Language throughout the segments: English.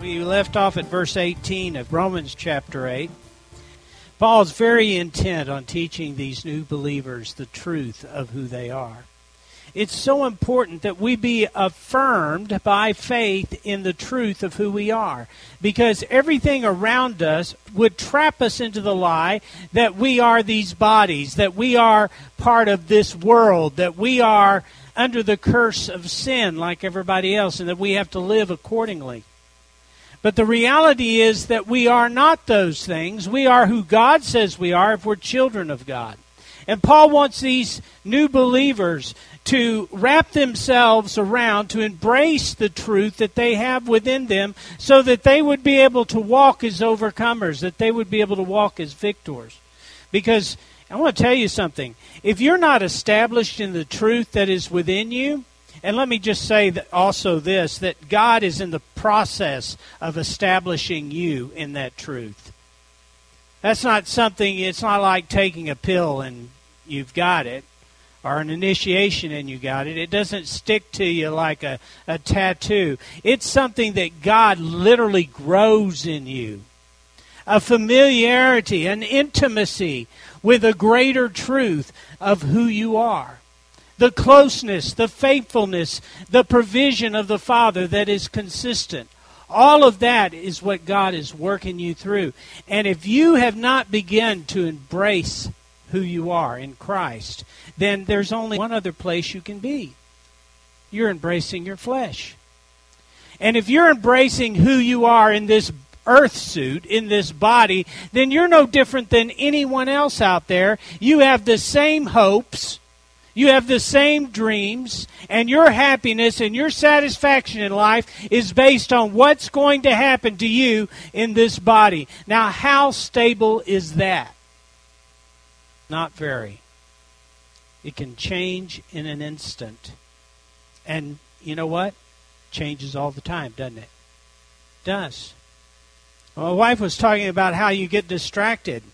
We left off at verse 18 of Romans chapter 8. Paul's very intent on teaching these new believers the truth of who they are. It's so important that we be affirmed by faith in the truth of who we are, because everything around us would trap us into the lie that we are these bodies, that we are part of this world, that we are under the curse of sin like everybody else, and that we have to live accordingly. But the reality is that we are not those things. We are who God says we are if we're children of God. And Paul wants these new believers to wrap themselves around, to embrace the truth that they have within them so that they would be able to walk as overcomers, that they would be able to walk as victors. Because I want to tell you something. If you're not established in the truth that is within you, and let me just say that also this, that God is in the process of establishing you in that truth. That's not something, it's not like taking a pill and you've got it, or an initiation and you got it. It doesn't stick to you like a tattoo. It's something that God literally grows in you. A familiarity, an intimacy with a greater truth of who you are. The closeness, the faithfulness, the provision of the Father that is consistent. All of that is what God is working you through. And if you have not begun to embrace who you are in Christ, then there's only one other place you can be. You're embracing your flesh. And if you're embracing who you are in this earth suit, in this body, then you're no different than anyone else out there. You have the same hopes. You have the same dreams, and your happiness and your satisfaction in life is based on what's going to happen to you in this body. Now, how stable is that? Not very. It can change in an instant. And you know what? Changes all the time, doesn't it? It does. My wife was talking about how you get distracted.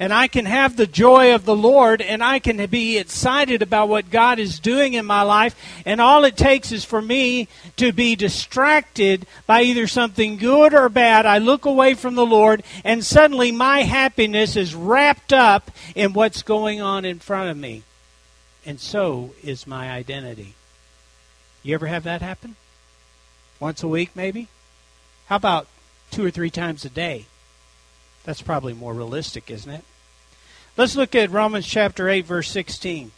And I can have the joy of the Lord, and I can be excited about what God is doing in my life. And all it takes is for me to be distracted by either something good or bad. I look away from the Lord, and suddenly my happiness is wrapped up in what's going on in front of me. And so is my identity. You ever have that happen? Once a week, maybe? How about 2 or 3 times a day? That's probably more realistic, isn't it? Let's look at Romans chapter 8, verse 16.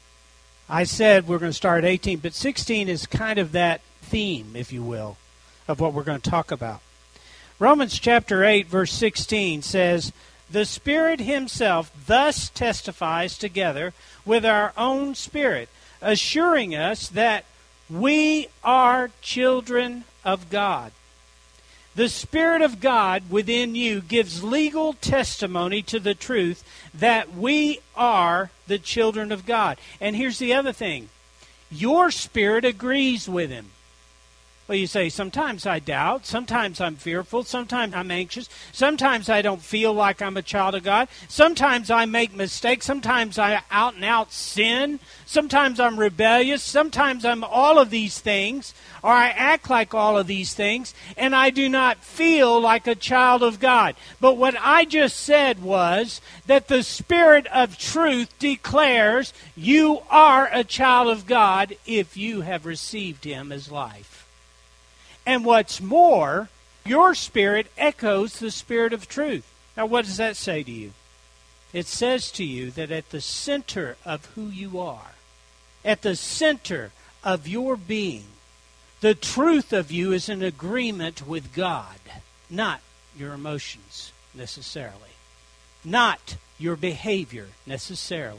I said we're going to start at 18, but 16 is kind of that theme, if you will, of what we're going to talk about. Romans chapter 8, verse 16 says, "The Spirit Himself thus testifies together with our own spirit, assuring us that we are children of God. The Spirit of God within you gives legal testimony to the truth that we are the children of God." And here's the other thing. Your spirit agrees with Him. Well, you say, sometimes I doubt, sometimes I'm fearful, sometimes I'm anxious, sometimes I don't feel like I'm a child of God, sometimes I make mistakes, sometimes I out and out sin, sometimes I'm rebellious, sometimes I'm all of these things, or I act like all of these things, and I do not feel like a child of God. But what I just said was that the Spirit of truth declares you are a child of God if you have received Him as life. And what's more, your spirit echoes the Spirit of truth. Now, what does that say to you? It says to you that at the center of who you are, at the center of your being, the truth of you is in agreement with God, not your emotions necessarily, not your behavior necessarily,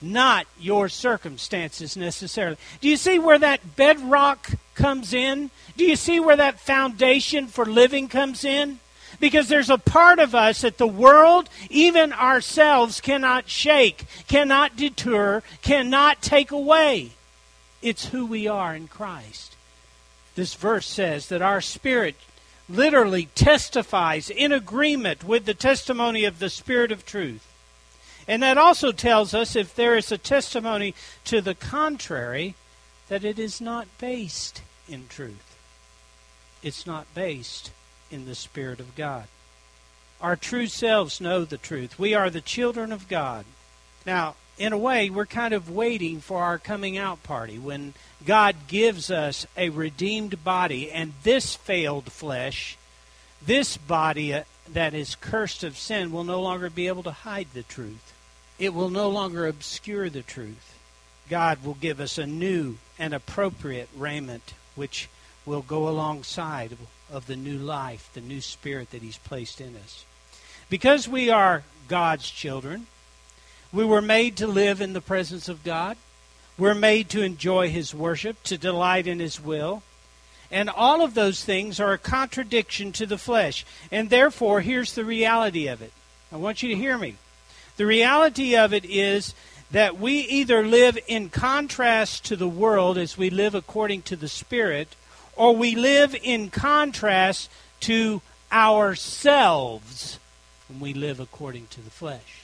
not your circumstances necessarily. Do you see where that bedrock comes in? Do you see where that foundation for living comes in? Because there's a part of us that the world, even ourselves, cannot shake, cannot deter, cannot take away. It's who we are in Christ. This verse says that our spirit literally testifies in agreement with the testimony of the Spirit of truth. And that also tells us if there is a testimony to the contrary, that it is not based in truth. It's not based in the Spirit of God. Our true selves know the truth. We are the children of God. Now, in a way, we're kind of waiting for our coming out party when God gives us a redeemed body, and this failed flesh, this body that is cursed of sin, will no longer be able to hide the truth. It will no longer obscure the truth. God will give us a new and appropriate raiment which will go alongside of the new life, the new spirit that He's placed in us. Because we are God's children, we were made to live in the presence of God. We're made to enjoy His worship, to delight in His will. And all of those things are a contradiction to the flesh. And therefore, here's the reality of it. I want you to hear me. The reality of it is that we either live in contrast to the world as we live according to the Spirit, or we live in contrast to ourselves when we live according to the flesh.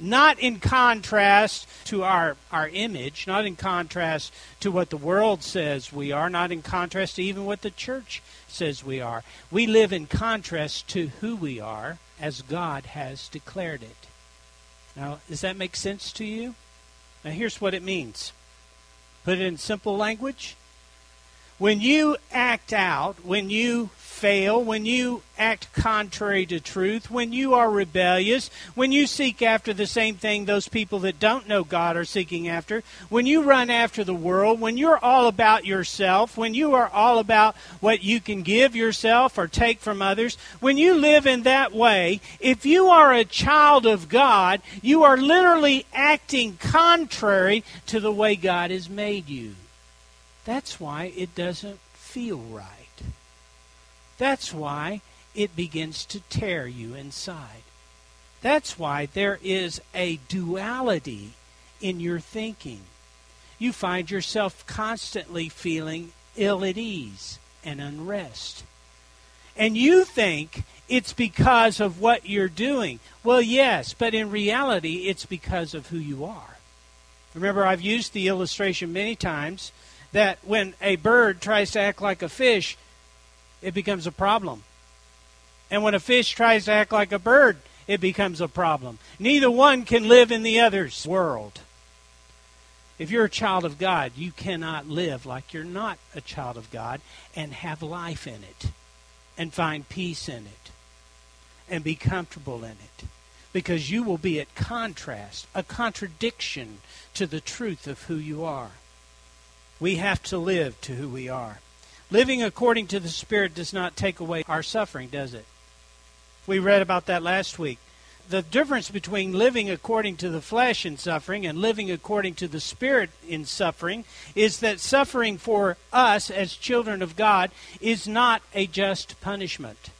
Not in contrast to our image, not in contrast to what the world says we are, not in contrast to even what the church says we are. We live in contrast to who we are as God has declared it. Now, does that make sense to you? Now, here's what it means. Put it in simple language. When you act out, when you fail, when you act contrary to truth, when you are rebellious, when you seek after the same thing those people that don't know God are seeking after, when you run after the world, when you're all about yourself, when you are all about what you can give yourself or take from others, when you live in that way, if you are a child of God, you are literally acting contrary to the way God has made you. That's why it doesn't feel right. That's why it begins to tear you inside. That's why there is a duality in your thinking. You find yourself constantly feeling ill at ease and unrest. And you think it's because of what you're doing. Well, yes, but in reality, it's because of who you are. Remember, I've used the illustration many times that when a bird tries to act like a fish, it becomes a problem. And when a fish tries to act like a bird, it becomes a problem. Neither one can live in the other's world. If you're a child of God, you cannot live like you're not a child of God and have life in it and find peace in it and be comfortable in it, because you will be at contrast, a contradiction to the truth of who you are. We have to live to who we are. Living according to the Spirit does not take away our suffering, does it? We read about that last week. The difference between living according to the flesh in suffering and living according to the Spirit in suffering is that suffering for us as children of God is not a just punishment.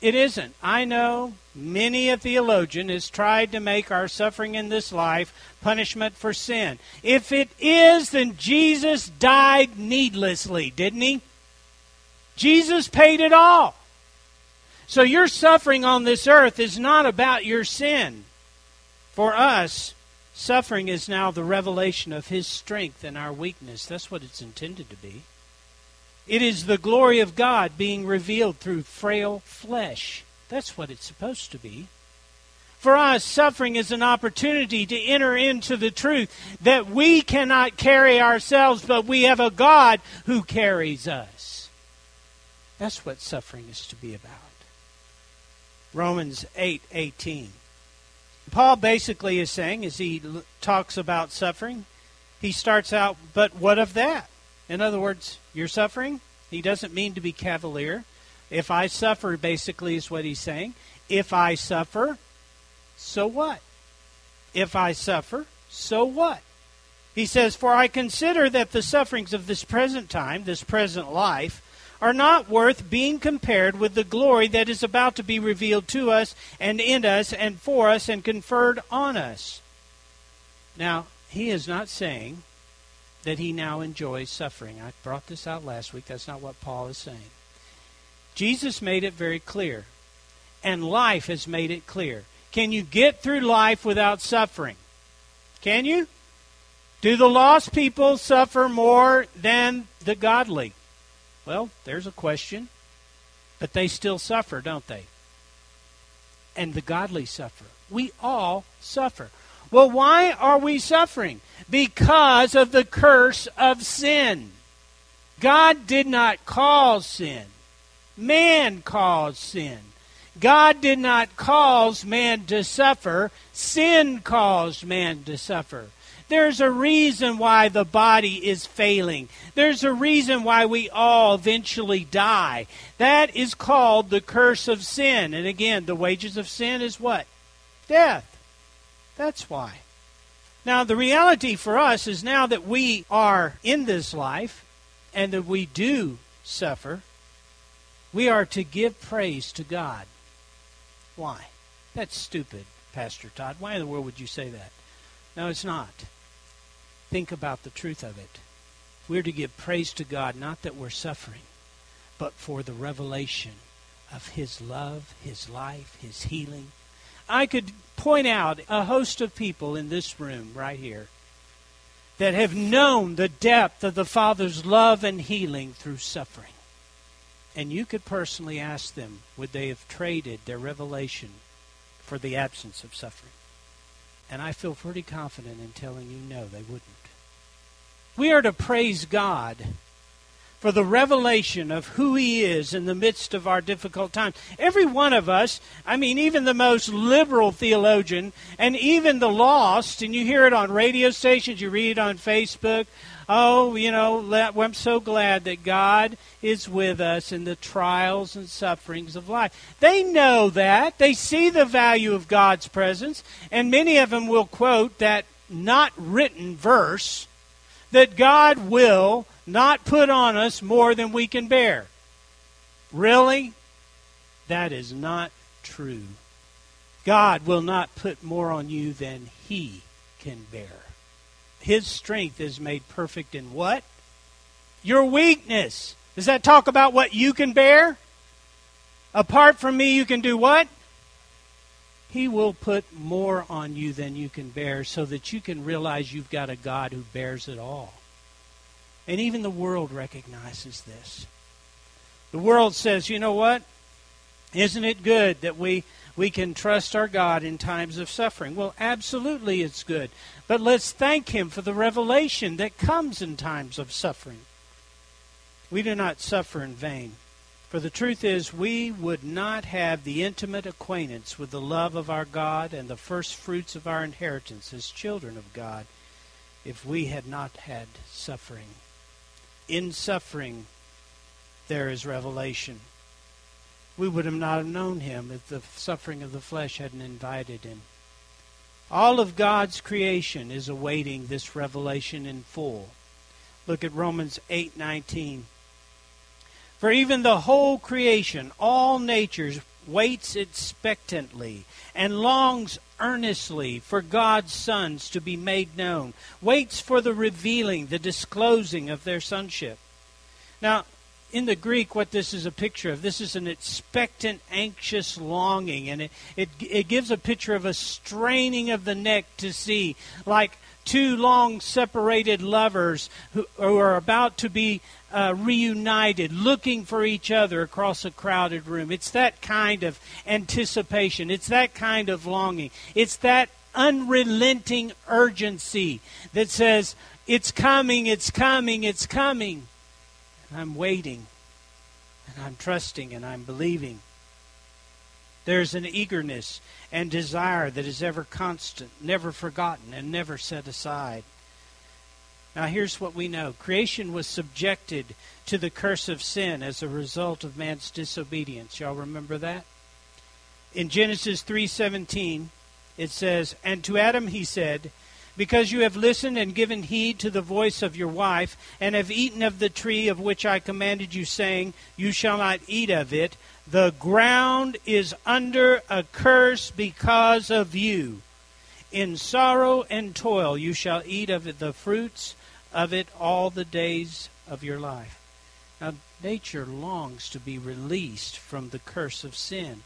It isn't. I know Many a theologian has tried to make our suffering in this life punishment for sin. If it is, then Jesus died needlessly, didn't he? Jesus paid it all. So your suffering on this earth is not about your sin. For us, suffering is now the revelation of His strength and our weakness. That's what it's intended to be. It is the glory of God being revealed through frail flesh. That's what it's supposed to be. For us, suffering is an opportunity to enter into the truth that we cannot carry ourselves, but we have a God who carries us. That's what suffering is to be about. Romans 8:18. Paul basically is saying, as he talks about suffering, he starts out, but what of that? In other words, you're suffering? He doesn't mean to be cavalier. If I suffer, basically, is what he's saying. If I suffer, so what? If I suffer, so what? He says, for I consider that the sufferings of this present time, this present life, are not worth being compared with the glory that is about to be revealed to us and in us and for us and conferred on us. Now, he is not saying that he now enjoys suffering. I brought this out last week. That's not what Paul is saying. Jesus made it very clear, and life has made it clear. Can you get through life without suffering? Can you? Do the lost people suffer more than the godly? Well, there's a question, but they still suffer, don't they? And the godly suffer. We all suffer. Well, why are we suffering? Because of the curse of sin. God did not cause sin. Man caused sin. God did not cause man to suffer. Sin caused man to suffer. There's a reason why the body is failing. There's a reason why we all eventually die. That is called the curse of sin. And again, the wages of sin is what? Death. That's why. Now, the reality for us is now that we are in this life and that we do suffer, we are to give praise to God. Why? That's stupid, Pastor Todd. Why in the world would you say that? No, it's not. Think about the truth of it. We're to give praise to God, not that we're suffering, but for the revelation of His love, His life, His healing. I could point out a host of people in this room right here that have known the depth of the Father's love and healing through suffering. And you could personally ask them, would they have traded their revelation for the absence of suffering? And I feel pretty confident in telling you, no, they wouldn't. We are to praise God for the revelation of who He is in the midst of our difficult times. Every one of us, I mean, even the most liberal theologian, and even the lost, and you hear it on radio stations, you read it on Facebook, oh, you know, I'm so glad that God is with us in the trials and sufferings of life. They know that. They see the value of God's presence, and many of them will quote that not written verse that God will not put on us more than we can bear. Really? That is not true. God will not put more on you than He can bear. His strength is made perfect in what? Your weakness. Does that talk about what you can bear? Apart from me, you can do what? He will put more on you than you can bear so that you can realize you've got a God who bears it all. And even the world recognizes this. The world says, you know what? Isn't it good that we can trust our God in times of suffering? Well, absolutely it's good. But let's thank Him for the revelation that comes in times of suffering. We do not suffer in vain. For the truth is, we would not have the intimate acquaintance with the love of our God and the first fruits of our inheritance as children of God if we had not had suffering. In suffering, there is revelation. We would have not known Him if the suffering of the flesh hadn't invited Him. All of God's creation is awaiting this revelation in full. Look at Romans 8:19. For even the whole creation, all natures, waits expectantly and longs earnestly for God's sons to be made known, waits for the revealing, the disclosing of their sonship. Now, in the Greek, what this is a picture of, this is an expectant, anxious longing, and it gives a picture of a straining of the neck to see, like two long separated lovers who are about to be reunited, looking for each other across a crowded room. It's that kind of anticipation. It's that kind of longing. It's that unrelenting urgency that says, it's coming, it's coming, it's coming. And I'm waiting, and I'm trusting, and I'm believing. There's an eagerness and desire that is ever constant, never forgotten, and never set aside. Now here's what we know. Creation was subjected to the curse of sin as a result of man's disobedience. Y'all remember that? In Genesis 3:17, it says, "And to Adam he said, because you have listened and given heed to the voice of your wife, and have eaten of the tree of which I commanded you, saying, you shall not eat of it, the ground is under a curse because of you. In sorrow and toil you shall eat of it, the fruits of it all the days of your life." Now, nature longs to be released from the curse of sin.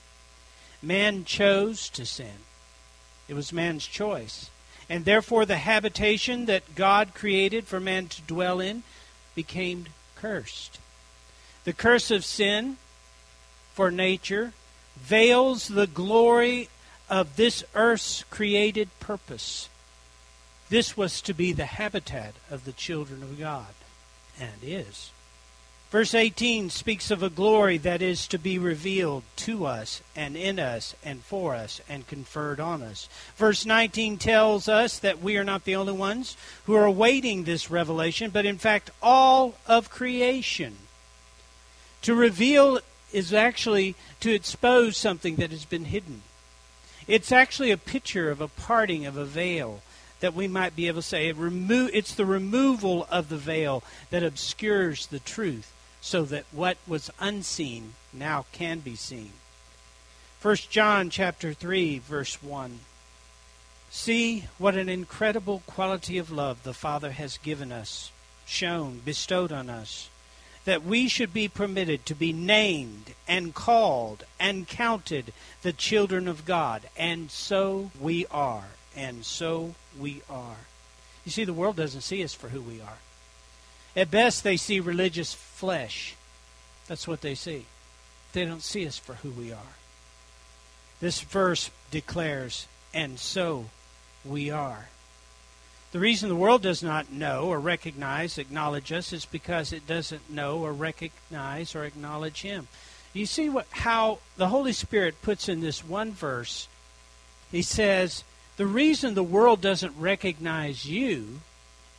Man chose to sin. It was man's choice. And therefore the habitation that God created for man to dwell in became cursed. The curse of sin for nature veils the glory of this earth's created purpose. This was to be the habitat of the children of God, and is. Verse 18 speaks of a glory that is to be revealed to us and in us and for us and conferred on us. Verse 19 tells us that we are not the only ones who are awaiting this revelation, but in fact all of creation. To reveal is actually to expose something that has been hidden. It's actually a picture of a parting of a veil, that we might be able to say it's the removal of the veil that obscures the truth, so that what was unseen now can be seen. 1 John chapter 3, verse 1. "See what an incredible quality of love the Father has given us, shown, bestowed on us, that we should be permitted to be named and called and counted the children of God. And so we are." And so we are. You see, the world doesn't see us for who we are. At best, they see religious flesh. That's what they see. They don't see us for who we are. This verse declares, "And so we are." The reason the world does not know or recognize, acknowledge us, is because it doesn't know or recognize or acknowledge Him. You see how the Holy Spirit puts in this one verse. He says, the reason the world doesn't recognize you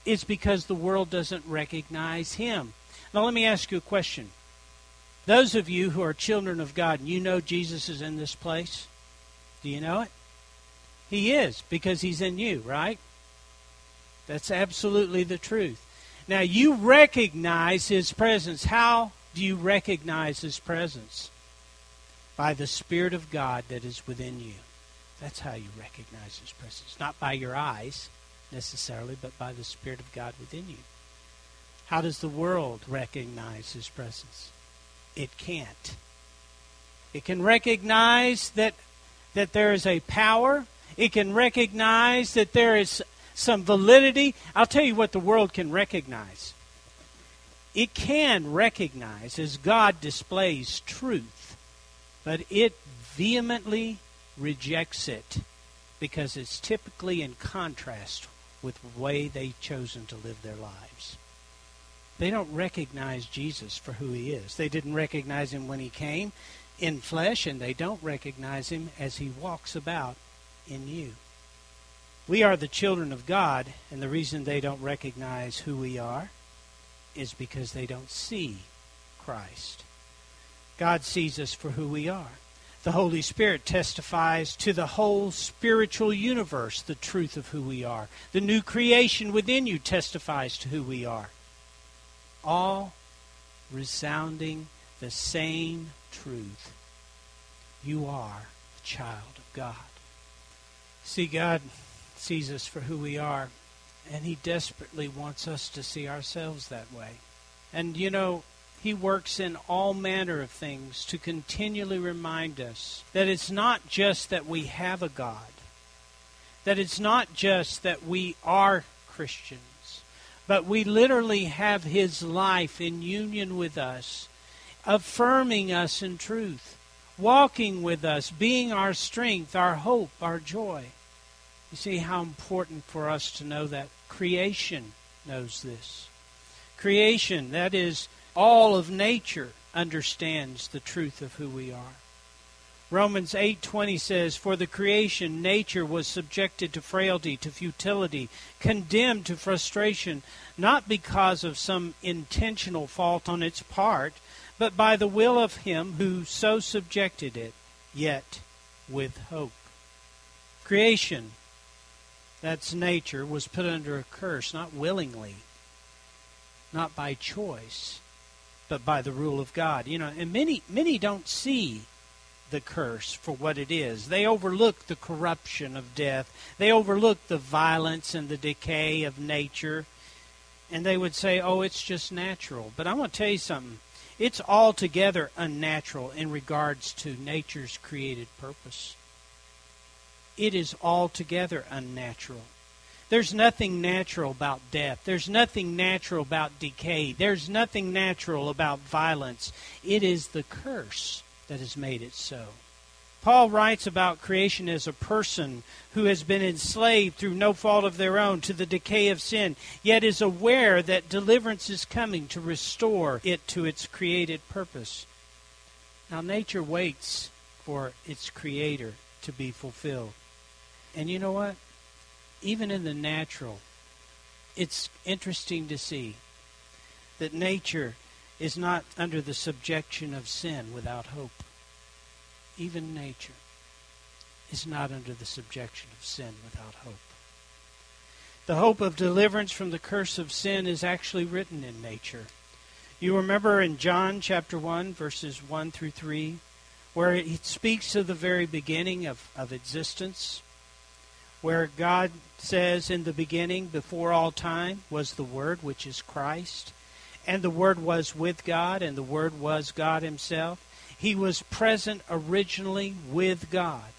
is because the world doesn't recognize Him. Now, let me ask you a question. Those of you who are children of God, and you know Jesus is in this place, do you know it? He is, because He's in you, right? That's absolutely the truth. Now, you recognize His presence. How do you recognize His presence? By the Spirit of God that is within you. That's how you recognize His presence. Not by your eyes, necessarily, but by the Spirit of God within you. How does the world recognize His presence? It can't. It can recognize that there is a power. It can recognize that there is some validity. I'll tell you what the world can recognize. It can recognize as God displays truth, but it vehemently rejects it because it's typically in contrast with the way they've chosen to live their lives. They don't recognize Jesus for who He is. They didn't recognize Him when He came in flesh, and they don't recognize Him as He walks about in you. We are the children of God, and the reason they don't recognize who we are is because they don't see Christ. God sees us for who we are. The Holy Spirit testifies to the whole spiritual universe the truth of who we are. The new creation within you testifies to who we are. All resounding the same truth. you are a child of God. See, God sees us for who we are, and He desperately wants us to see ourselves that way. And, you know, He works in all manner of things to continually remind us that it's not just that we have a God, that it's not just that we are Christians, but we literally have His life in union with us, affirming us in truth, walking with us, being our strength, our hope, our joy. You see how important for us to know that. Creation knows this. Creation, that is, all of nature understands the truth of who we are. Romans 8:20 says, "For the creation, nature was subjected to frailty, to futility, condemned to frustration, not because of some intentional fault on its part, but by the will of Him who so subjected it, yet with hope." Creation, that's nature, was put under a curse, not willingly, not by choice, but by the rule of God. You know, and many don't see the curse for what it is. They overlook the corruption of death. They overlook the violence and the decay of nature. And they would say, oh, it's just natural. But I'm going to tell you something. It's altogether unnatural in regards to nature's created purpose. It is altogether unnatural. There's nothing natural about death. There's nothing natural about decay. There's nothing natural about violence. It is the curse that has made it so. Paul writes about creation as a person who has been enslaved through no fault of their own to the decay of sin, yet is aware that deliverance is coming to restore it to its created purpose. Now, nature waits for its creator to be fulfilled. And you know what? Even in the natural, it's interesting to see that nature is not under the subjection of sin without hope. Even nature is not under the subjection of sin without hope. The hope of deliverance from the curse of sin is actually written in nature. You remember in John chapter 1, verses 1 through 3, where it speaks of the very beginning of existence, where God says, "In the beginning, before all time, was the Word, which is Christ. And the Word was with God, and the Word was God Himself. He was present originally with God.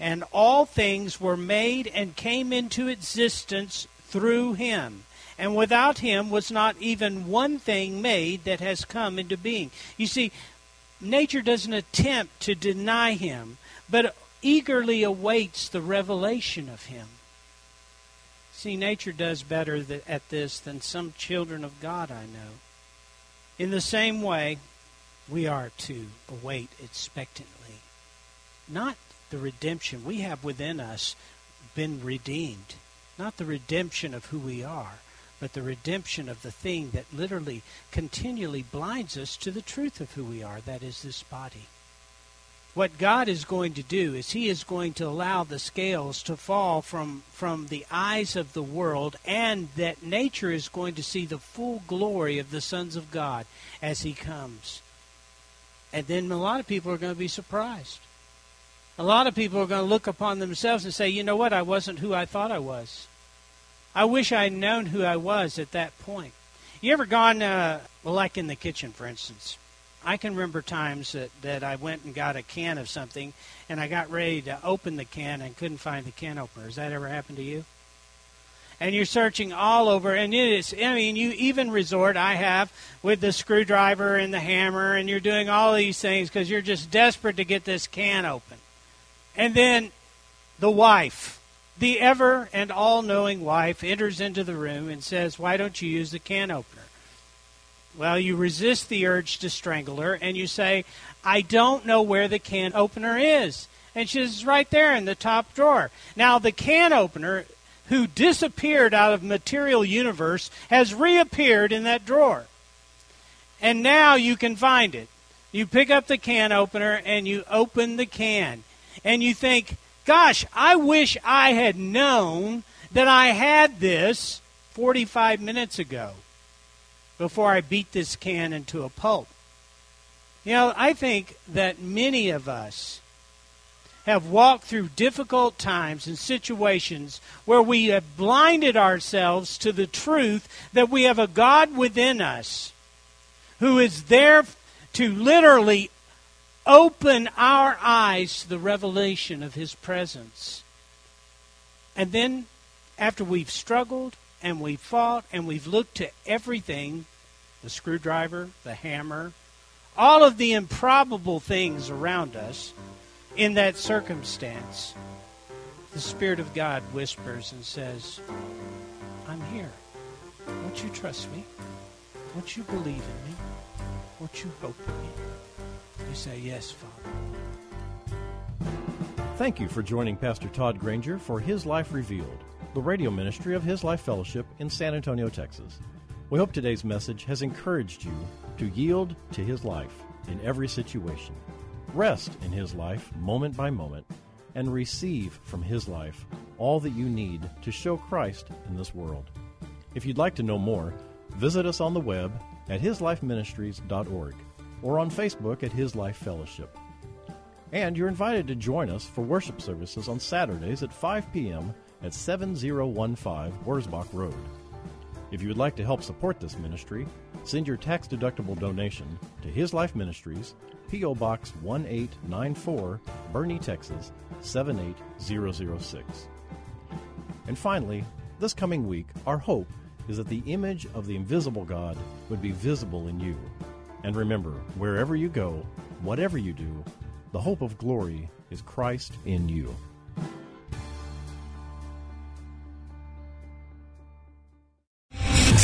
And all things were made and came into existence through Him. And without Him was not even one thing made that has come into being." You see, nature doesn't attempt to deny Him, but eagerly awaits the revelation of Him. See, nature does better at this than some children of God I know. In the same way, we are to await expectantly, not the redemption we have within us, been redeemed, not the redemption of who we are, but the redemption of the thing that literally continually blinds us to the truth of who we are, that is this body. What God is going to do is He is going to allow the scales to fall from the eyes of the world, and that nature is going to see the full glory of the sons of God as He comes. And then a lot of people are going to be surprised. A lot of people are going to look upon themselves and say, you know what, I wasn't who I thought I was. I wish I had known who I was at that point. You ever gone, like in the kitchen, for instance? I can remember times that I went and got a can of something, and I got ready to open the can and couldn't find the can opener. Has that ever happened to you? And you're searching all over, and it is, I mean, you even resort, I have, with the screwdriver and the hammer, and you're doing all these things because you're just desperate to get this can open. And then the wife, the ever and all-knowing wife, enters into the room and says, "Why don't you use the can opener?" Well, you resist the urge to strangle her, and you say, "I don't know where the can opener is." And she says, "It's right there in the top drawer." Now, the can opener, who disappeared out of material universe, has reappeared in that drawer. And now you can find it. You pick up the can opener, and you open the can. And you think, gosh, I wish I had known that I had this 45 minutes ago, before I beat this can into a pulp. You know, I think that many of us have walked through difficult times and situations where we have blinded ourselves to the truth that we have a God within us who is there to literally open our eyes to the revelation of His presence. And then after we've struggled and we've fought and we've looked to everything, the screwdriver, the hammer, all of the improbable things around us, in that circumstance, the Spirit of God whispers and says, I'm here. Won't you trust me? Won't you believe in me? Won't you hope in me? You say, yes, Father. Thank you for joining Pastor Todd Granger for His Life Revealed, the radio ministry of His Life Fellowship in San Antonio, Texas. We hope today's message has encouraged you to yield to His life in every situation. Rest in His life moment by moment and receive from His life all that you need to show Christ in this world. If you'd like to know more, visit us on the web at hislifeministries.org or on Facebook at His Life Fellowship. And you're invited to join us for worship services on Saturdays at 5 p.m. at 7015 Wurzbach Road. If you would like to help support this ministry, send your tax-deductible donation to His Life Ministries, P.O. Box 1894, Bernie, Texas, 78006. And finally, this coming week, our hope is that the image of the invisible God would be visible in you. And remember, wherever you go, whatever you do, the hope of glory is Christ in you.